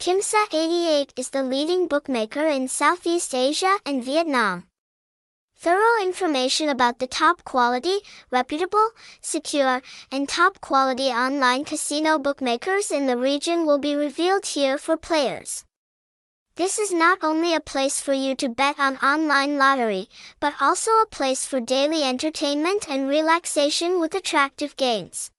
Kimsa88 is the leading bookmaker in Southeast Asia and Vietnam. Thorough information about the top quality, reputable, secure, and top quality online casino bookmakers in the region will be revealed here for players. This is not only a place for you to bet on online lottery, but also a place for daily entertainment and relaxation with attractive games.